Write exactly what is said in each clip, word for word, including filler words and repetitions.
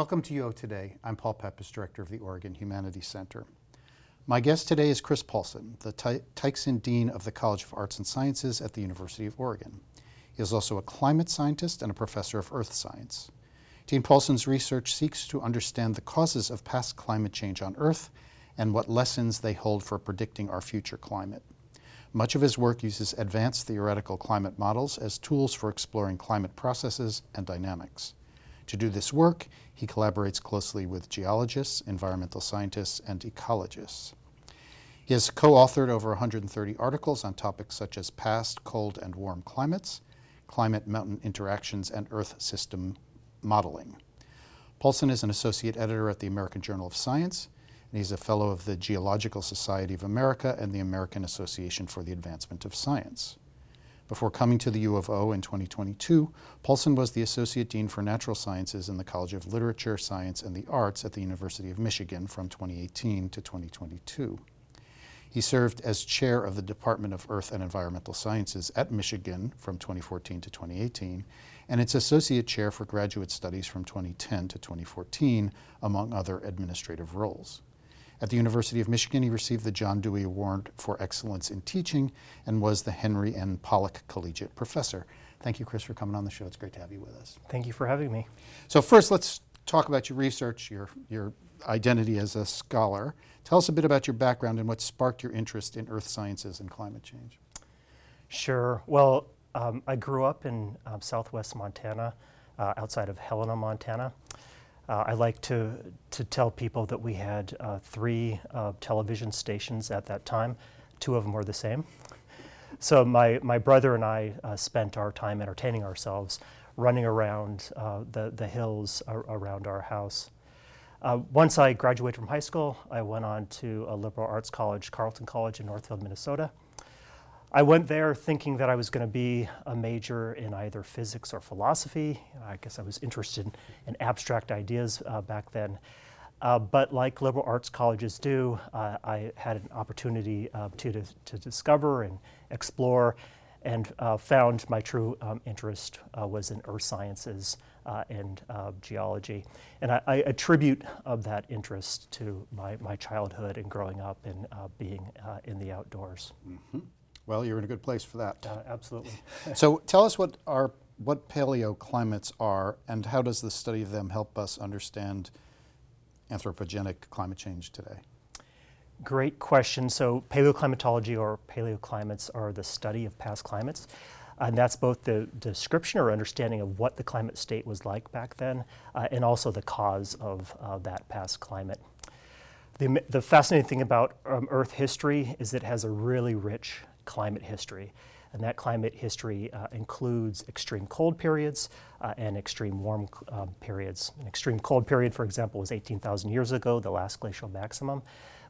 Welcome to U O Today. I'm Paul Peppis, Director of the Oregon Humanities Center. My guest today is Chris Poulsen, the Ty Tykeson Dean of the College of Arts and Sciences at the University of Oregon. He is also a climate scientist and a professor of earth science. Dean Poulsen's research seeks to understand the causes of past climate change on Earth and what lessons they hold for predicting our future climate. Much of his work uses advanced theoretical climate models as tools for exploring climate processes and dynamics. To do this work, he collaborates closely with geologists, environmental scientists, and ecologists. He has co-authored over one hundred thirty articles on topics such as past cold and warm climates, climate-mountain interactions, and Earth system modeling. Poulsen is an associate editor at the American Journal of Science, and he's a fellow of the Geological Society of America and the American Association for the Advancement of Science. Before coming to the U of O in twenty twenty-two, Poulsen was the Associate Dean for Natural Sciences in the College of Literature, Science, and the Arts at the University of Michigan from twenty eighteen to twenty twenty-two. He served as Chair of the Department of Earth and Environmental Sciences at Michigan from twenty fourteen to twenty eighteen, and its Associate Chair for Graduate Studies from twenty ten to twenty fourteen, among other administrative roles. At the University of Michigan, he received the John Dewey Award for Excellence in Teaching and was the Henry N. Pollock Collegiate Professor. Thank you, Chris, for coming on the show. It's great to have you with us. Thank you for having me. So first, let's talk about your research, your, your identity as a scholar. Tell us a bit about your background and what sparked your interest in earth sciences and climate change. Sure. Well, um, I grew up in um, southwest Montana, uh, outside of Helena, Montana. Uh, I like to, to tell people that we had uh, three uh, television stations at that time. Two of them were the same. So my, my brother and I uh, spent our time entertaining ourselves, running around uh, the, the hills ar around our house. Uh, once I graduated from high school, I went on to a liberal arts college, Carleton College in Northfield, Minnesota. I went there thinking that I was going to be a major in either physics or philosophy. I guess I was interested in abstract ideas uh, back then. Uh, but like liberal arts colleges do, uh, I had an opportunity uh, to, to discover and explore, and uh, found my true um, interest uh, was in earth sciences uh, and uh, geology. And I, I attribute uh, that interest to my, my childhood and growing up and uh, being uh, in the outdoors. Mm-hmm. Well, you're in a good place for that. Uh, absolutely. So tell us what our, what paleoclimates are and how does the study of them help us understand anthropogenic climate change today? Great question. So paleoclimatology or paleoclimates are the study of past climates. And that's both the description or understanding of what the climate state was like back then uh, and also the cause of uh, that past climate. The, the fascinating thing about um, Earth history is it has a really rich climate history, and that climate history uh, includes extreme cold periods uh, and extreme warm uh, periods. An extreme cold period, for example, was eighteen thousand years ago, the last glacial maximum,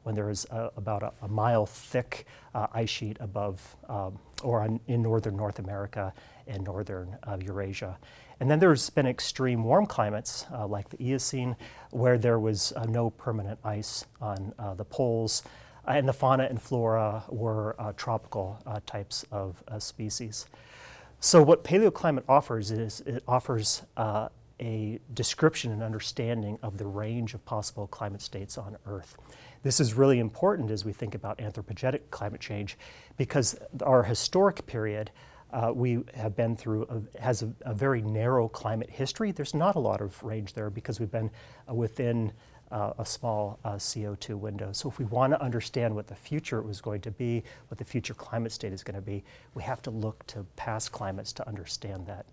when there was uh, about a, a mile thick uh, ice sheet above um, or on, in northern North America and northern uh, Eurasia. And then there's been extreme warm climates uh, like the Eocene, where there was uh, no permanent ice on uh, the poles. Uh, and the fauna and flora were uh, tropical uh, types of uh, species. So what paleoclimate offers is it offers uh, a description and understanding of the range of possible climate states on Earth. This is really important as we think about anthropogenic climate change, because our historic period uh, we have been through a, has a, a very narrow climate history. There's not a lot of range there because we've been uh, within Uh, a small uh, C O two window. So if we want to understand what the future was going to be, what the future climate state is going to be, we have to look to past climates to understand that.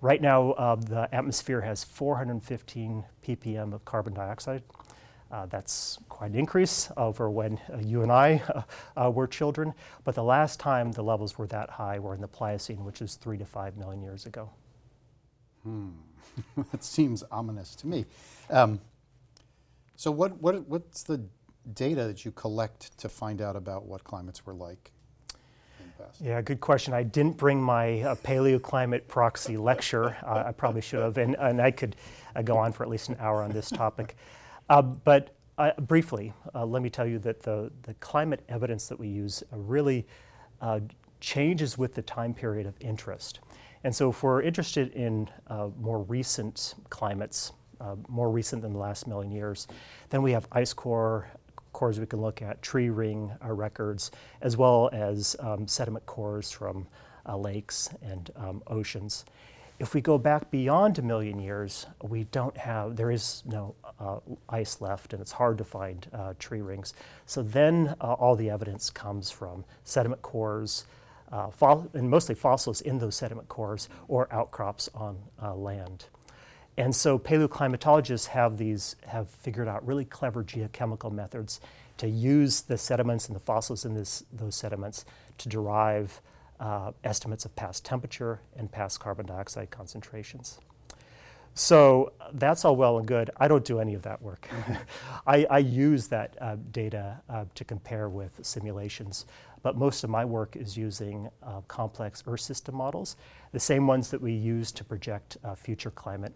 Right now, uh, the atmosphere has four hundred fifteen p p m of carbon dioxide. Uh, that's quite an increase over when uh, you and I uh, uh, were children. But the last time the levels were that high were in the Pliocene, which is three to five million years ago. Hmm. That seems ominous to me. Um, So what, what, what's the data that you collect to find out about what climates were like in the past? Yeah, good question. I didn't bring my uh, paleoclimate proxy lecture. Uh, I probably should have, and, and I could uh, go on for at least an hour on this topic. Uh, but uh, briefly, uh, let me tell you that the, the climate evidence that we use uh, really uh, changes with the time period of interest. And so if we're interested in uh, more recent climates, uh, more recent than the last million years. Then we have ice core cores we can look at, tree ring uh, records, as well as um, sediment cores from uh, lakes and um, oceans. If we go back beyond a million years, we don't have, there is no uh, ice left, and it's hard to find uh, tree rings. So then uh, all the evidence comes from sediment cores, uh, fo- and mostly fossils in those sediment cores, or outcrops on uh, land. And so paleoclimatologists have these, have figured out really clever geochemical methods to use the sediments and the fossils in this, those sediments to derive Uh, estimates of past temperature and past carbon dioxide concentrations. So uh, that's all well and good. I don't do any of that work. I, I use that uh, data uh, to compare with simulations, but most of my work is using uh, complex Earth system models, the same ones that we use to project uh, future climate.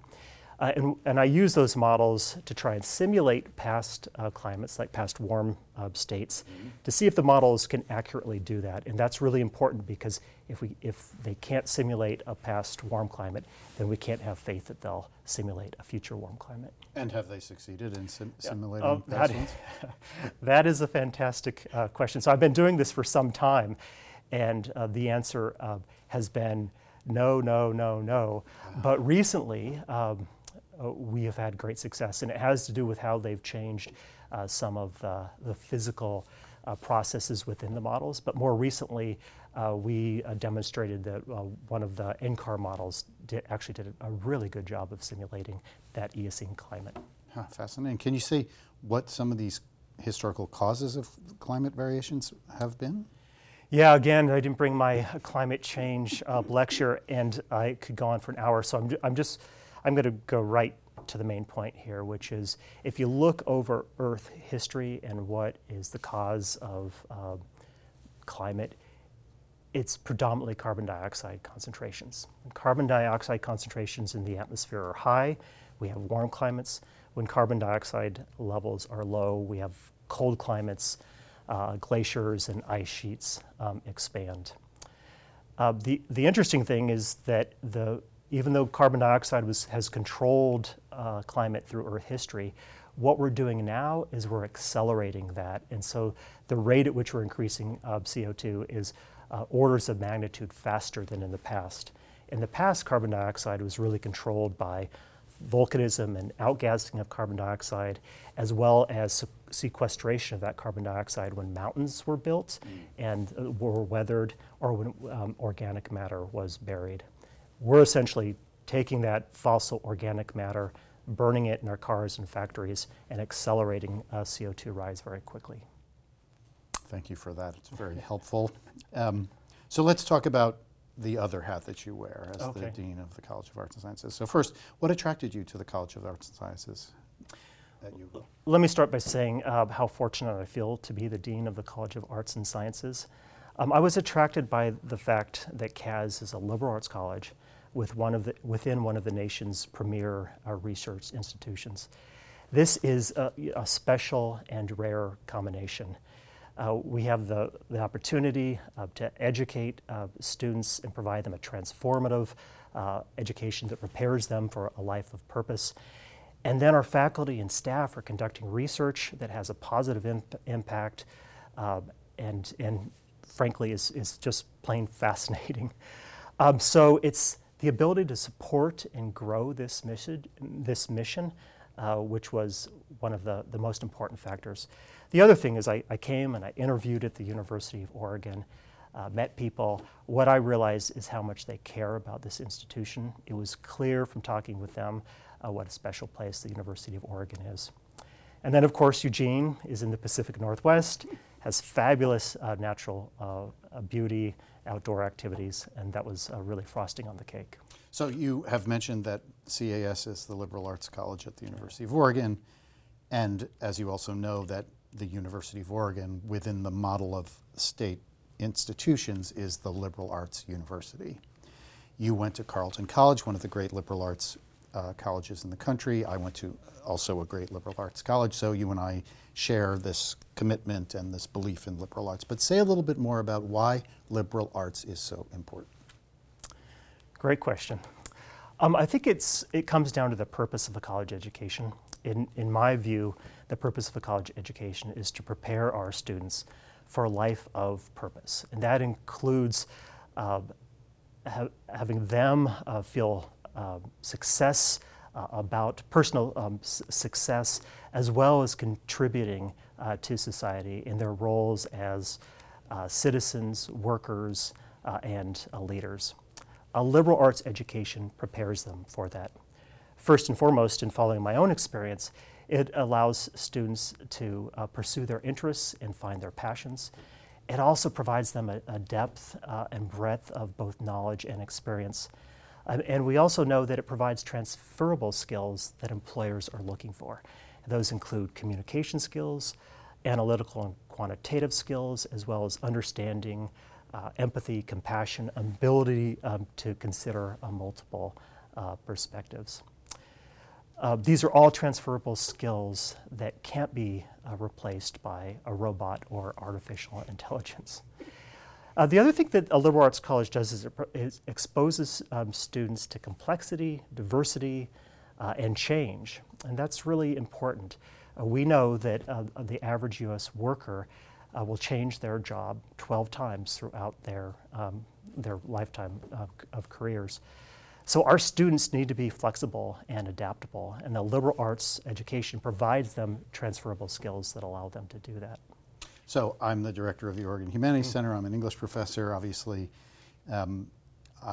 Uh, and, and I use those models to try and simulate past uh, climates, like past warm uh, states, mm-hmm. to see if the models can accurately do that. And that's really important because if we if they can't simulate a past warm climate, then we can't have faith that they'll simulate a future warm climate. And have they succeeded in sim- simulating uh, oh, past that, ones? That is a fantastic uh, question. So I've been doing this for some time, and uh, the answer uh, has been no, no, no, no. Wow. But recently, um, Uh, we have had great success, and it has to do with how they've changed uh, some of uh, the physical uh, processes within the models. But more recently, uh, we uh, demonstrated that uh, one of the N C A R models did, actually did a really good job of simulating that Eocene climate. Huh, fascinating. Can you say what some of these historical causes of climate variations have been? Yeah, again, I didn't bring my climate change uh, lecture, and I could go on for an hour, so I'm, ju- I'm just... I'm going to go right to the main point here, which is if you look over Earth history and what is the cause of uh, climate, it's predominantly carbon dioxide concentrations. When carbon dioxide concentrations in the atmosphere are high, we have warm climates. When carbon dioxide levels are low, we have cold climates, uh, glaciers and ice sheets um, expand. Uh, the, the interesting thing is that the even though carbon dioxide was, has controlled uh, climate through Earth history, what we're doing now is we're accelerating that. And so the rate at which we're increasing uh, C O two is uh, orders of magnitude faster than in the past. In the past, carbon dioxide was really controlled by volcanism and outgassing of carbon dioxide, as well as se- sequestration of that carbon dioxide when mountains were built and uh, were weathered, or when um, organic matter was buried. We're essentially taking that fossil organic matter, burning it in our cars and factories, and accelerating uh, C O two rise very quickly. Thank you for that. It's very helpful. Um, so let's talk about the other hat that you wear as okay. the Dean of the College of Arts and Sciences. So first, what attracted you to the College of Arts and Sciences? At U- Let me start by saying uh, how fortunate I feel to be the Dean of the College of Arts and Sciences. Um, I was attracted by the fact that C A S is a liberal arts college with one of the, within one of the nation's premier uh, research institutions. This is a, a special and rare combination. Uh, we have the, the opportunity uh, to educate uh, students and provide them a transformative uh, education that prepares them for a life of purpose. And then our faculty and staff are conducting research that has a positive imp- impact uh, and, and frankly is, is just plain fascinating. Um, so it's the ability to support and grow this mission, this mission uh, which was one of the, the most important factors. The other thing is I, I came and I interviewed at the University of Oregon, uh, met people. What I realized is how much they care about this institution. It was clear from talking with them uh, what a special place the University of Oregon is. And then, of course, Eugene is in the Pacific Northwest, has fabulous uh, natural uh, beauty, outdoor activities, and that was uh, really frosting on the cake. So you have mentioned that C A S is the liberal arts college at the University of Oregon, and as you also know that the University of Oregon, within the model of state institutions, is the liberal arts university. You went to Carleton College, one of the great liberal arts uh, colleges in the country. I went to also a great liberal arts college, so you and I share this commitment and this belief in liberal arts. But say a little bit more about why liberal arts is so important. Great question. Um, I think it's it comes down to the purpose of a college education. In, in my view, the purpose of a college education is to prepare our students for a life of purpose. And that includes uh, ha having them uh, feel uh, success uh, about personal um, s success, as well as contributing uh, to society in their roles as uh, citizens, workers, uh, and uh, leaders. A liberal arts education prepares them for that. First and foremost, in following my own experience, it allows students to uh, pursue their interests and find their passions. It also provides them a, a depth uh, and breadth of both knowledge and experience. Um, and we also know that it provides transferable skills that employers are looking for. Those include communication skills, analytical and quantitative skills, as well as understanding, Uh, empathy, compassion, ability um, to consider uh, multiple uh, perspectives. Uh, these are all transferable skills that can't be uh, replaced by a robot or artificial intelligence. Uh, the other thing that a liberal arts college does is it is exposes um, students to complexity, diversity, uh, and change. And that's really important. Uh, we know that uh, the average U S worker Uh, will change their job twelve times throughout their, um, their lifetime of, of careers. So our students need to be flexible and adaptable, and the liberal arts education provides them transferable skills that allow them to do that. So I'm the director of the Oregon Humanities mm-hmm. Center. I'm an English professor, obviously. Um,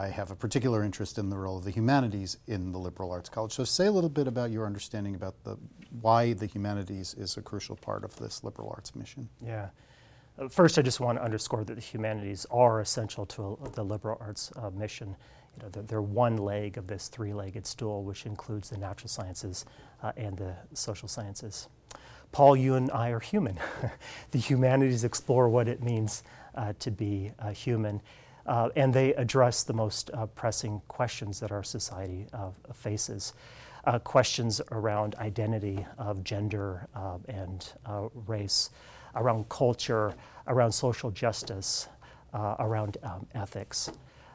I have a particular interest in the role of the humanities in the liberal arts college. So say a little bit about your understanding about the why the humanities is a crucial part of this liberal arts mission. Yeah. First, I just want to underscore that the humanities are essential to a, the liberal arts uh, mission. You know, they're, they're one leg of this three-legged stool, which includes the natural sciences uh, and the social sciences. Paul, you and I are human. The humanities explore what it means uh, to be uh, human, uh, and they address the most uh, pressing questions that our society uh, faces. Uh, questions around identity, of gender uh, and uh, race, around culture, around social justice, uh, around um, ethics.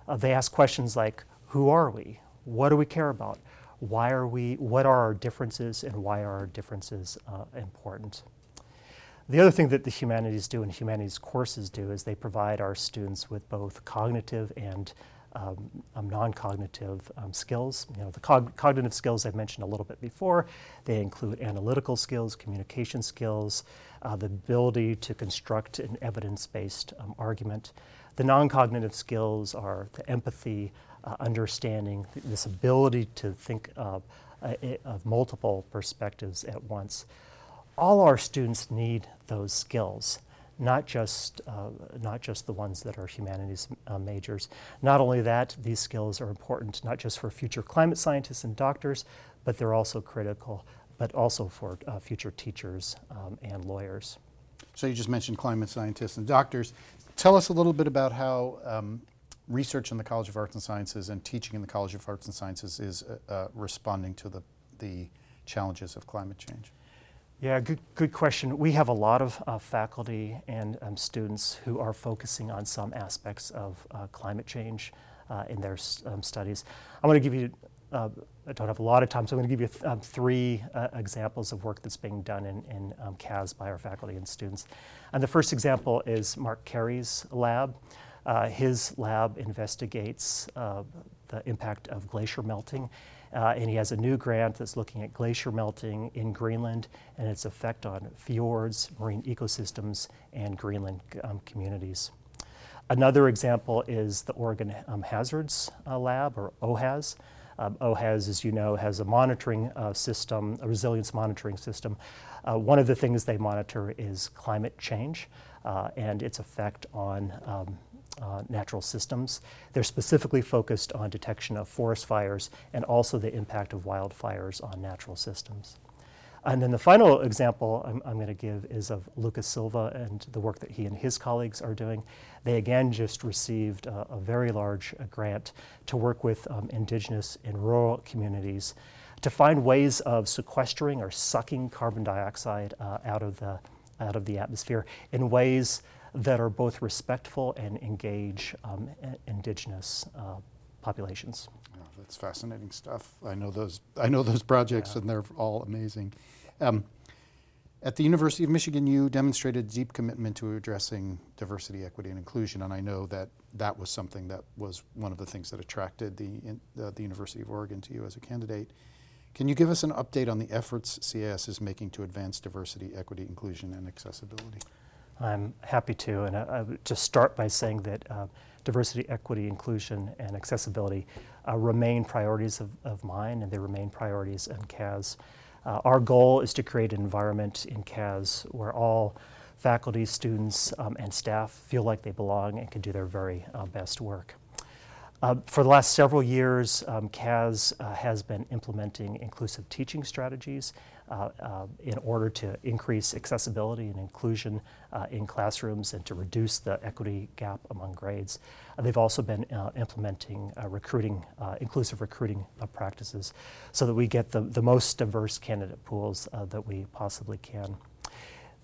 Uh, they ask questions like, who are we? What do we care about? Why are we, what are our differences, and why are our differences uh, important? The other thing that the humanities do and humanities courses do is they provide our students with both cognitive and um, um, non-cognitive um, skills. You know, the cog cognitive skills I've mentioned a little bit before. They include analytical skills, communication skills, Uh, the ability to construct an evidence-based um, argument. The non-cognitive skills are the empathy, uh, understanding, th this ability to think of, uh, of multiple perspectives at once. All our students need those skills, not just, uh, not just the ones that are humanities uh, majors. Not only that, these skills are important not just for future climate scientists and doctors, but they're also critical, but also for uh, future teachers um, and lawyers. So you just mentioned climate scientists and doctors. Tell us a little bit about how um, research in the College of Arts and Sciences and teaching in the College of Arts and Sciences is uh, uh, responding to the, the challenges of climate change. Yeah, good, good question. We have a lot of uh, faculty and um, students who are focusing on some aspects of uh, climate change uh, in their um, studies. I want to give you Uh, I don't have a lot of time, so I'm going to give you th um, three uh, examples of work that's being done in, in um, C A S by our faculty and students. And the first example is Mark Carey's lab. Uh, his lab investigates uh, the impact of glacier melting, uh, and he has a new grant that's looking at glacier melting in Greenland and its effect on fjords, marine ecosystems, and Greenland um, communities. Another example is the Oregon um, Hazards uh, Lab, or O H A Z. Um, O H A Z, as you know, has a monitoring uh, system, a resilience monitoring system. Uh, one of the things they monitor is climate change uh, and its effect on um, uh, natural systems. They're specifically focused on detection of forest fires and also the impact of wildfires on natural systems. And then the final example I'm, I'm going to give is of Lucas Silva and the work that he and his colleagues are doing. They again just received a, a very large uh, grant to work with um, indigenous and rural communities to find ways of sequestering or sucking carbon dioxide uh, out of the out of the atmosphere in ways that are both respectful and engage um, indigenous uh, populations. Oh, that's fascinating stuff. I know those, I know those projects, yeah. and they're all amazing. Um, At the University of Michigan, you demonstrated a deep commitment to addressing diversity, equity, and inclusion, and I know that that was something that was one of the things that attracted the, in, uh, the University of Oregon to you as a candidate. Can you give us an update on the efforts C A S is making to advance diversity, equity, inclusion, and accessibility? I'm happy to, and I, I would just start by saying that uh, diversity, equity, inclusion, and accessibility uh, remain priorities of, of mine, and they remain priorities in C A S. Uh, our goal is to create an environment in C A S where all faculty, students, um, and staff feel like they belong and can do their very uh, best work. Uh, for the last several years, um, C A S uh, has been implementing inclusive teaching strategies uh, uh, in order to increase accessibility and inclusion uh, in classrooms and to reduce the equity gap among grades. Uh, they've also been uh, implementing uh, recruiting, uh, inclusive recruiting uh, practices so that we get the, the most diverse candidate pools uh, that we possibly can.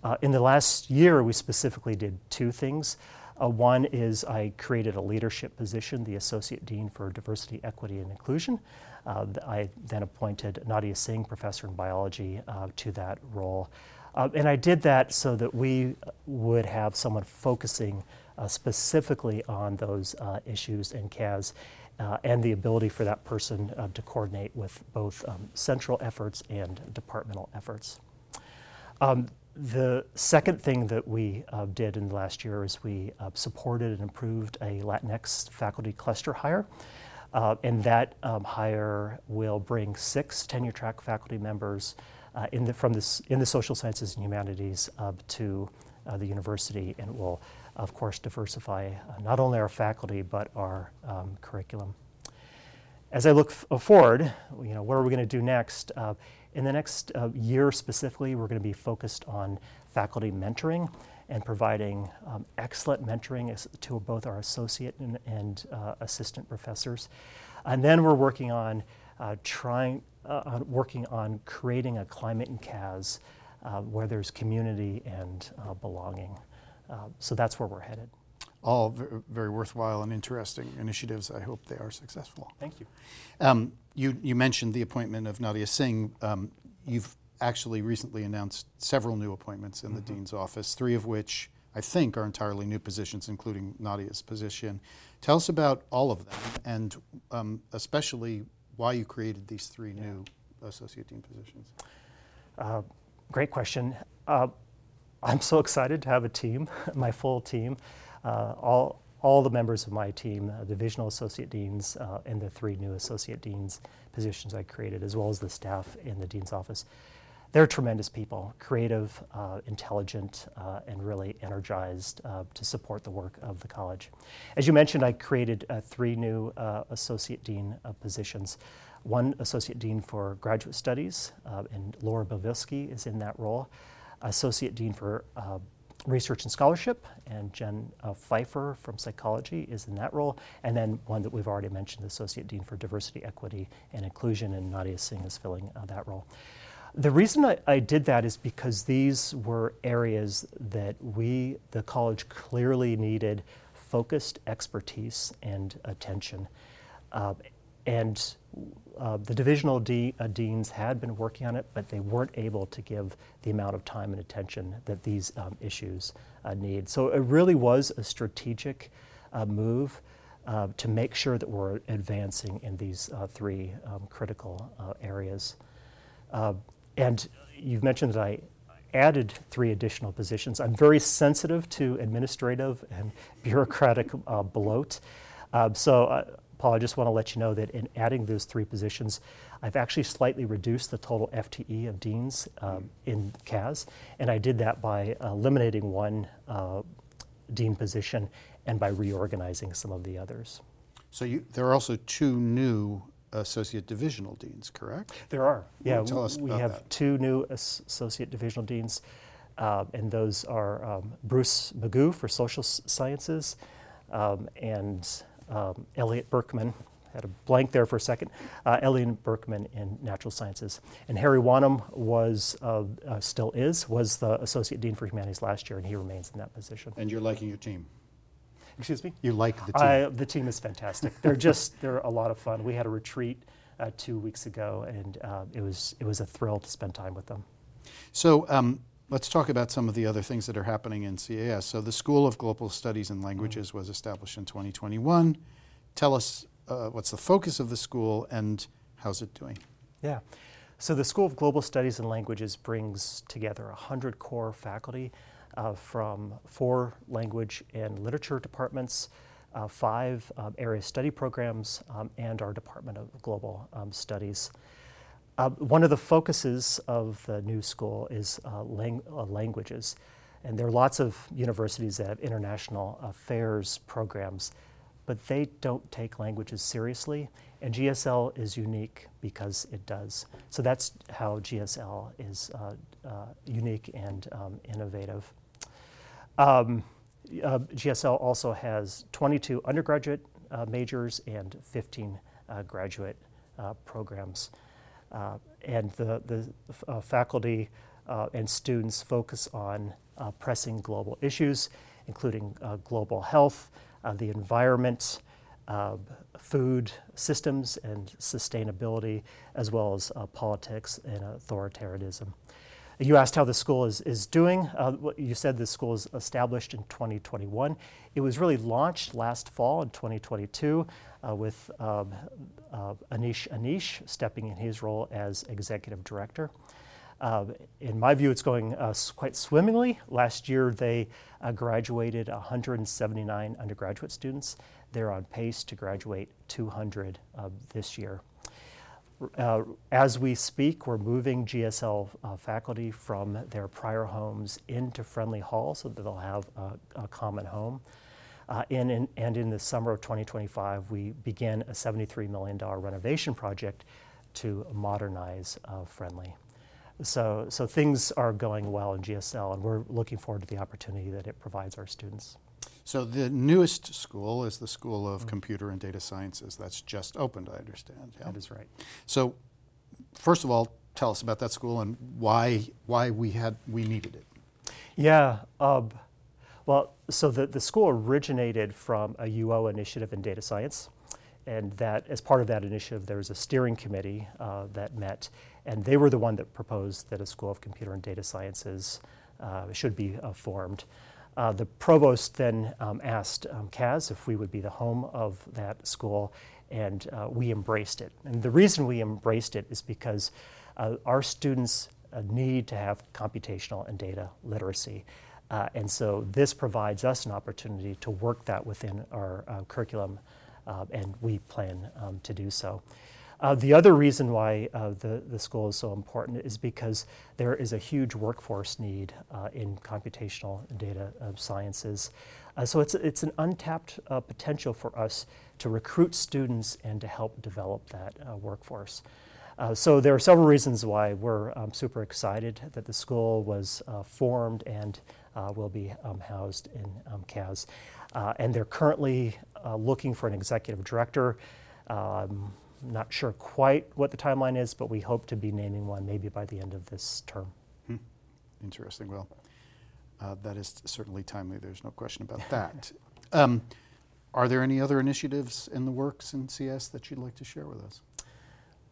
Uh, in the last year, we specifically did two things. Uh, one is I created a leadership position, the Associate Dean for Diversity, Equity, and Inclusion. Uh, I then appointed Nadia Singh, professor in biology, uh, to that role. Uh, and I did that so that we would have someone focusing uh, specifically on those uh, issues in C A S uh, and the ability for that person uh, to coordinate with both um, central efforts and departmental efforts. Um, The second thing that we uh, did in the last year is we uh, supported and improved a Latinx faculty cluster hire. Uh, and that um, hire will bring six tenure track faculty members uh, in the, from this, in the social sciences and humanities uh, to uh, the university, and will, of course, diversify uh, not only our faculty but our um, curriculum. As I look f- forward, you know, what are we going to do next? Uh, In the next uh, year specifically, we're going to be focused on faculty mentoring and providing um, excellent mentoring as to both our associate and, and uh, assistant professors. And then we're working on uh, trying, uh, on working on creating a climate in C A S uh, where there's community and uh, belonging. Uh, so that's where we're headed. All very worthwhile and interesting initiatives. I hope they are successful. Thank you. Um, You, you mentioned the appointment of Nadia Singh. Um, you've actually recently announced several new appointments in mm-hmm. the dean's office, three of which I think are entirely new positions, including Nadia's position. Tell us about all of them, and um, especially why you created these three yeah. new associate dean positions. Uh, great question. Uh, I'm so excited to have a team, my full team. Uh, all. All the members of my team, uh, divisional associate deans, uh, and the three new associate deans positions I created, as well as the staff in the dean's office. They're tremendous people, creative, uh, intelligent, uh, and really energized uh, to support the work of the college. As you mentioned, I created uh, three new uh, associate dean uh, positions. One associate dean for graduate studies, uh, and Laura Bavilsky is in that role. Associate dean for uh, Research and Scholarship, and Jen uh, Pfeiffer from Psychology is in that role, and then one that we've already mentioned, the Associate Dean for Diversity, Equity, and Inclusion, and Nadia Singh is filling uh, that role. The reason I, I did that is because these were areas that we, the college, clearly needed focused expertise and attention. Uh, and uh, the divisional de- uh, deans had been working on it, but they weren't able to give the amount of time and attention that these um, issues uh, need. So it really was a strategic uh, move uh, to make sure that we're advancing in these uh, three um, critical uh, areas. Uh, and you've mentioned that I added three additional positions. I'm very sensitive to administrative and bureaucratic uh, bloat. Uh, so. Uh, Paul, I just want to let you know that in adding those three positions, I've actually slightly reduced the total F T E of deans um, in C A S, and I did that by eliminating one uh, dean position and by reorganizing some of the others. So you, there are also two new associate divisional deans, correct? There are. Yeah, tell us we, we have that. Two new associate divisional deans, uh, and those are um, Bruce Magoo for social s- sciences, um, and Um, Elliot Berkman, had a blank there for a second, uh, Elliot Berkman in natural sciences. And Harry Wanham was, uh, uh, still is, was the Associate Dean for Humanities last year, and he remains in that position. And you're liking your team? Excuse me? You like the team? I, the team is fantastic. They're just, they're a lot of fun. We had a retreat uh, two weeks ago, and uh, it was it was a thrill to spend time with them. So um, let's talk about some of the other things that are happening in C A S. So the School of Global Studies and Languages mm-hmm. was established in twenty twenty-one. Tell us uh, what's the focus of the school and how's it doing? Yeah. So the School of Global Studies and Languages brings together one hundred core faculty uh, from four language and literature departments, uh, five um, area study programs, um, and our Department of Global um, Studies. Uh, one of the focuses of the new school is uh, lang- uh, languages, and there are lots of universities that have international affairs programs, but they don't take languages seriously. And G S L is unique because it does. So that's how G S L is uh, uh, unique and um, innovative. Um, uh, G S L also has twenty-two undergraduate uh, majors and fifteen uh, graduate uh, programs. Uh, and the, the uh, faculty uh, and students focus on uh, pressing global issues, including uh, global health, uh, the environment, Uh, food systems and sustainability, as well as uh, politics and authoritarianism. You asked how the school is, is doing. Uh, you said the school is established in twenty twenty-one. It was really launched last fall in twenty twenty-two uh, with um, uh, Anish Anish stepping in his role as executive director. Uh, in my view, it's going uh, quite swimmingly. Last year, they uh, graduated one hundred seventy-nine undergraduate students. They're on pace to graduate two hundred uh, this year. Uh, as we speak, we're moving G S L uh, faculty from their prior homes into Friendly Hall so that they'll have a, a common home. Uh, in, in, and in the summer of twenty twenty-five, we began a seventy-three million dollars renovation project to modernize uh, Friendly. So, so things are going well in G S L, and we're looking forward to the opportunity that it provides our students. So the newest school is the School of mm-hmm. Computer and Data Sciences. That's just opened, I understand. Yeah. That is right. So, first of all, tell us about that school and why why we had we needed it. Yeah. Um, well, so the, the school originated from a U O initiative in data science, and that as part of that initiative, there was a steering committee uh, that met. And they were the one that proposed that a School of Computer and Data Sciences uh, should be uh, formed. Uh, the provost then um, asked um, C A S if we would be the home of that school, and uh, we embraced it. And the reason we embraced it is because uh, our students uh, need to have computational and data literacy. Uh, and so this provides us an opportunity to work that within our uh, curriculum, uh, and we plan um, to do so. Uh, the other reason why uh, the, the school is so important is because there is a huge workforce need uh, in computational data uh, sciences. Uh, so it's, it's an untapped uh, potential for us to recruit students and to help develop that uh, workforce. Uh, so there are several reasons why we're um, super excited that the school was uh, formed and uh, will be um, housed in um, C A S. Uh, and they're currently uh, looking for an executive director. Um, Not sure quite what the timeline is, but we hope to be naming one maybe by the end of this term. Hmm. Interesting. Well, uh, that is certainly timely. There's no question about that. um, are there any other initiatives in the works in C S that you'd like to share with us?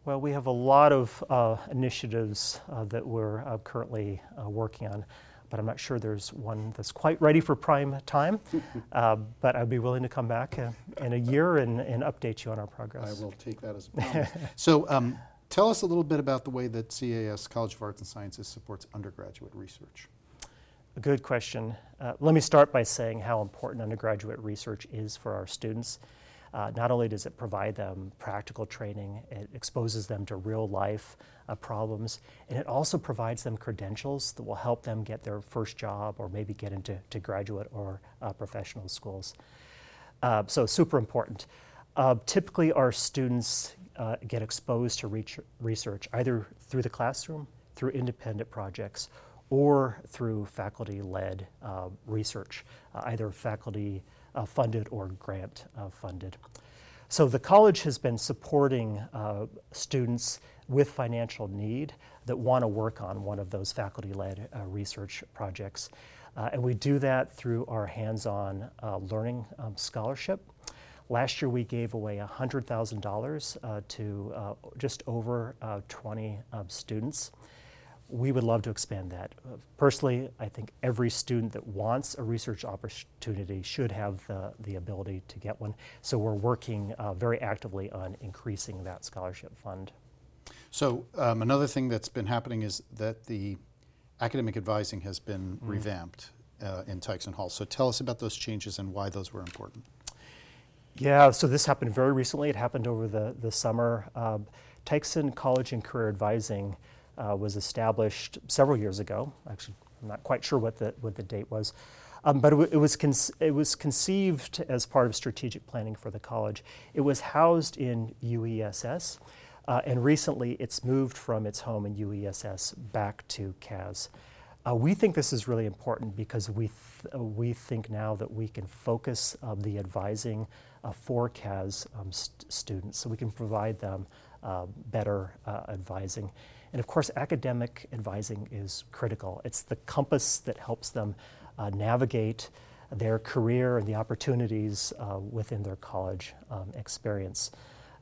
Well, we have a lot of uh, initiatives uh, that we're uh, currently uh, working on, but I'm not sure there's one that's quite ready for prime time. uh, but I'd be willing to come back uh, in a year and, and update you on our progress. I will take that as a promise. So um, tell us a little bit about the way that C A S, College of Arts and Sciences, supports undergraduate research. A good question. Uh, let me start by saying how important undergraduate research is for our students. Uh, not only does it provide them practical training, it exposes them to real life uh, problems, and it also provides them credentials that will help them get their first job or maybe get into to graduate or uh, professional schools. Uh, so super important. Uh, typically our students uh, get exposed to re- research either through the classroom, through independent projects, or through faculty-led uh, research, uh, either faculty Uh, funded or grant uh, funded. So the college has been supporting uh, students with financial need that want to work on one of those faculty-led uh, research projects. Uh, and we do that through our hands-on uh, learning um, scholarship. Last year we gave away one hundred thousand dollars uh, to uh, just over uh, twenty uh, students. We would love to expand that. Uh, personally, I think every student that wants a research opportunity should have the, the ability to get one. So we're working uh, very actively on increasing that scholarship fund. So um, another thing that's been happening is that the academic advising has been mm-hmm. revamped uh, in Tykeson Hall. So tell us about those changes and why those were important. Yeah, so this happened very recently. It happened over the, the summer. Uh, Tykeson College and Career Advising Uh, was established several years ago. Actually, I'm not quite sure what the what the date was, um, but it, w- it was con- it was conceived as part of strategic planning for the college. It was housed in U E S S, uh, and recently it's moved from its home in U E S S back to C A S. Uh, we think this is really important because we th- uh, we think now that we can focus uh, the advising uh, for C A S um, st- students, so we can provide them uh, better uh, advising. And of course, academic advising is critical. It's the compass that helps them uh, navigate their career and the opportunities uh, within their college um, experience.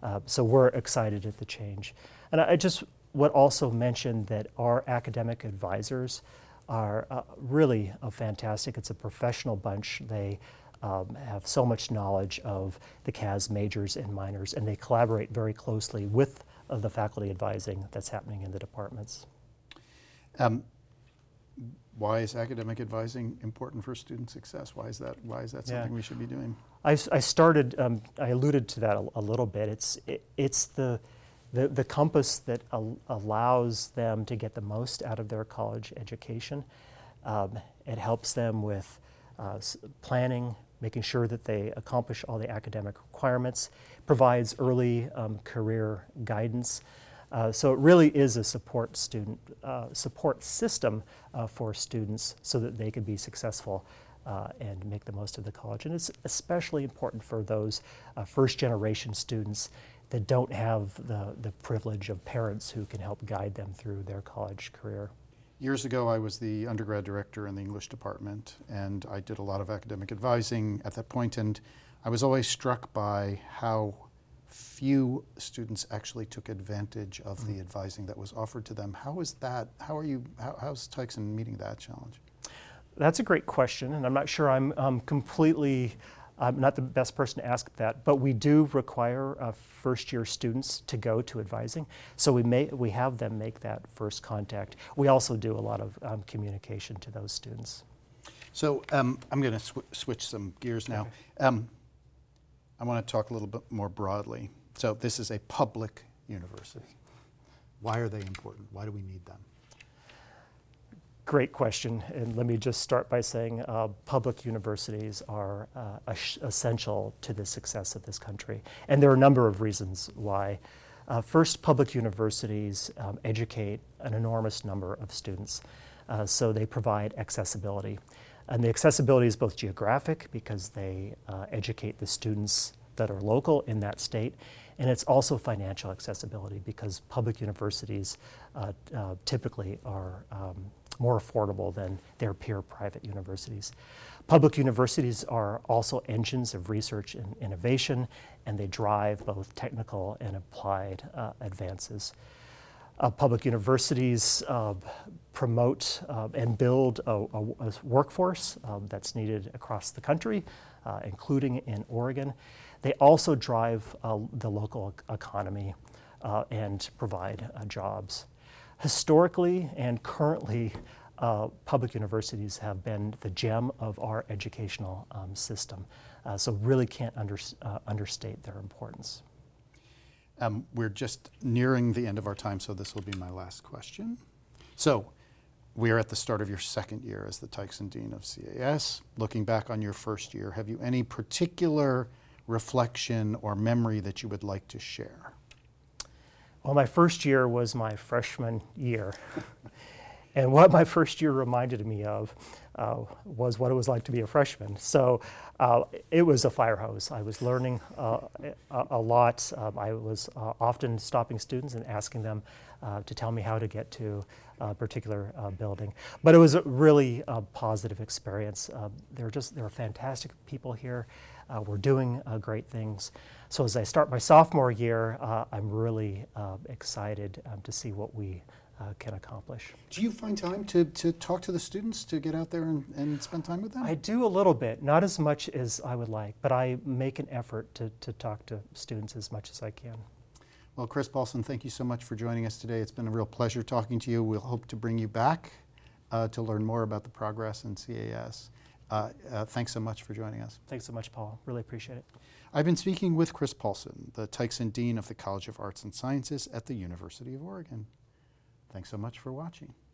Uh, so we're excited at the change. And I just would also mention that our academic advisors are uh, really uh, fantastic. It's a professional bunch. They Um, have so much knowledge of the C A S majors and minors, and they collaborate very closely with uh, the faculty advising that's happening in the departments. Um, why is academic advising important for student success? Why is that? Why is that something yeah. we should be doing? I, I started. Um, I alluded to that a, a little bit. It's it, it's the, the the compass that al- allows them to get the most out of their college education. Um, it helps them with uh, planning, making sure that they accomplish all the academic requirements, provides early um, career guidance. Uh, so it really is a support student uh, support system uh, for students so that they can be successful uh, and make the most of the college. And it's especially important for those uh, first-generation students that don't have the, the privilege of parents who can help guide them through their college career. Years ago, I was the undergrad director in the English department, and I did a lot of academic advising at that point, and I was always struck by how few students actually took advantage of mm-hmm. the advising that was offered to them. How is that? How are you? How, how's Tykeson meeting that challenge? That's a great question, and I'm not sure I'm um, completely, I'm not the best person to ask that, but we do require uh, first-year students to go to advising, so we may we have them make that first contact. We also do a lot of um, communication to those students. So um, I'm going to sw- switch some gears now. Okay. Um, I want to talk a little bit more broadly. So this is a public university. Why are they important? Why do we need them? Great question, and let me just start by saying uh, public universities are uh, as- essential to the success of this country, and there are a number of reasons why. Uh, first, public universities um, educate an enormous number of students, uh, so they provide accessibility. And the accessibility is both geographic, because they uh, educate the students that are local in that state, and it's also financial accessibility, because public universities uh, uh, typically are um, more affordable than their peer private universities. Public universities are also engines of research and innovation, and they drive both technical and applied uh, advances. Uh, public universities uh, promote uh, and build a, a, a workforce um, that's needed across the country, uh, including in Oregon. They also drive uh, the local economy uh, and provide uh, jobs. Historically and currently, uh, public universities have been the gem of our educational um, system, uh, so really can't under, uh, understate their importance. Um, we're just nearing the end of our time, so this will be my last question. So we are at the start of your second year as the Tykeson Dean of C A S. Looking back on your first year, have you any particular reflection or memory that you would like to share? Well, my first year was my freshman year, And what my first year reminded me of uh, was what it was like to be a freshman. So uh, it was a fire hose. I was learning uh, a, a lot. Um, I was uh, often stopping students and asking them uh, to tell me how to get to a particular uh, building. But it was a really uh, positive experience. Uh, there are just there are fantastic people here. Uh, we're doing uh, great things. So as I start my sophomore year, uh, I'm really uh, excited um, to see what we Uh, can accomplish. Do you find time to, to talk to the students, to get out there and, and spend time with them? I do a little bit, not as much as I would like, but I make an effort to, to talk to students as much as I can. Well, Chris Poulsen, thank you so much for joining us today. It's been a real pleasure talking to you. We'll hope to bring you back uh, to learn more about the progress in C A S. Uh, uh, thanks so much for joining us. Thanks so much, Paul. Really appreciate it. I've been speaking with Chris Poulsen, the Tykeson Dean of the College of Arts and Sciences at the University of Oregon. Thanks so much for watching.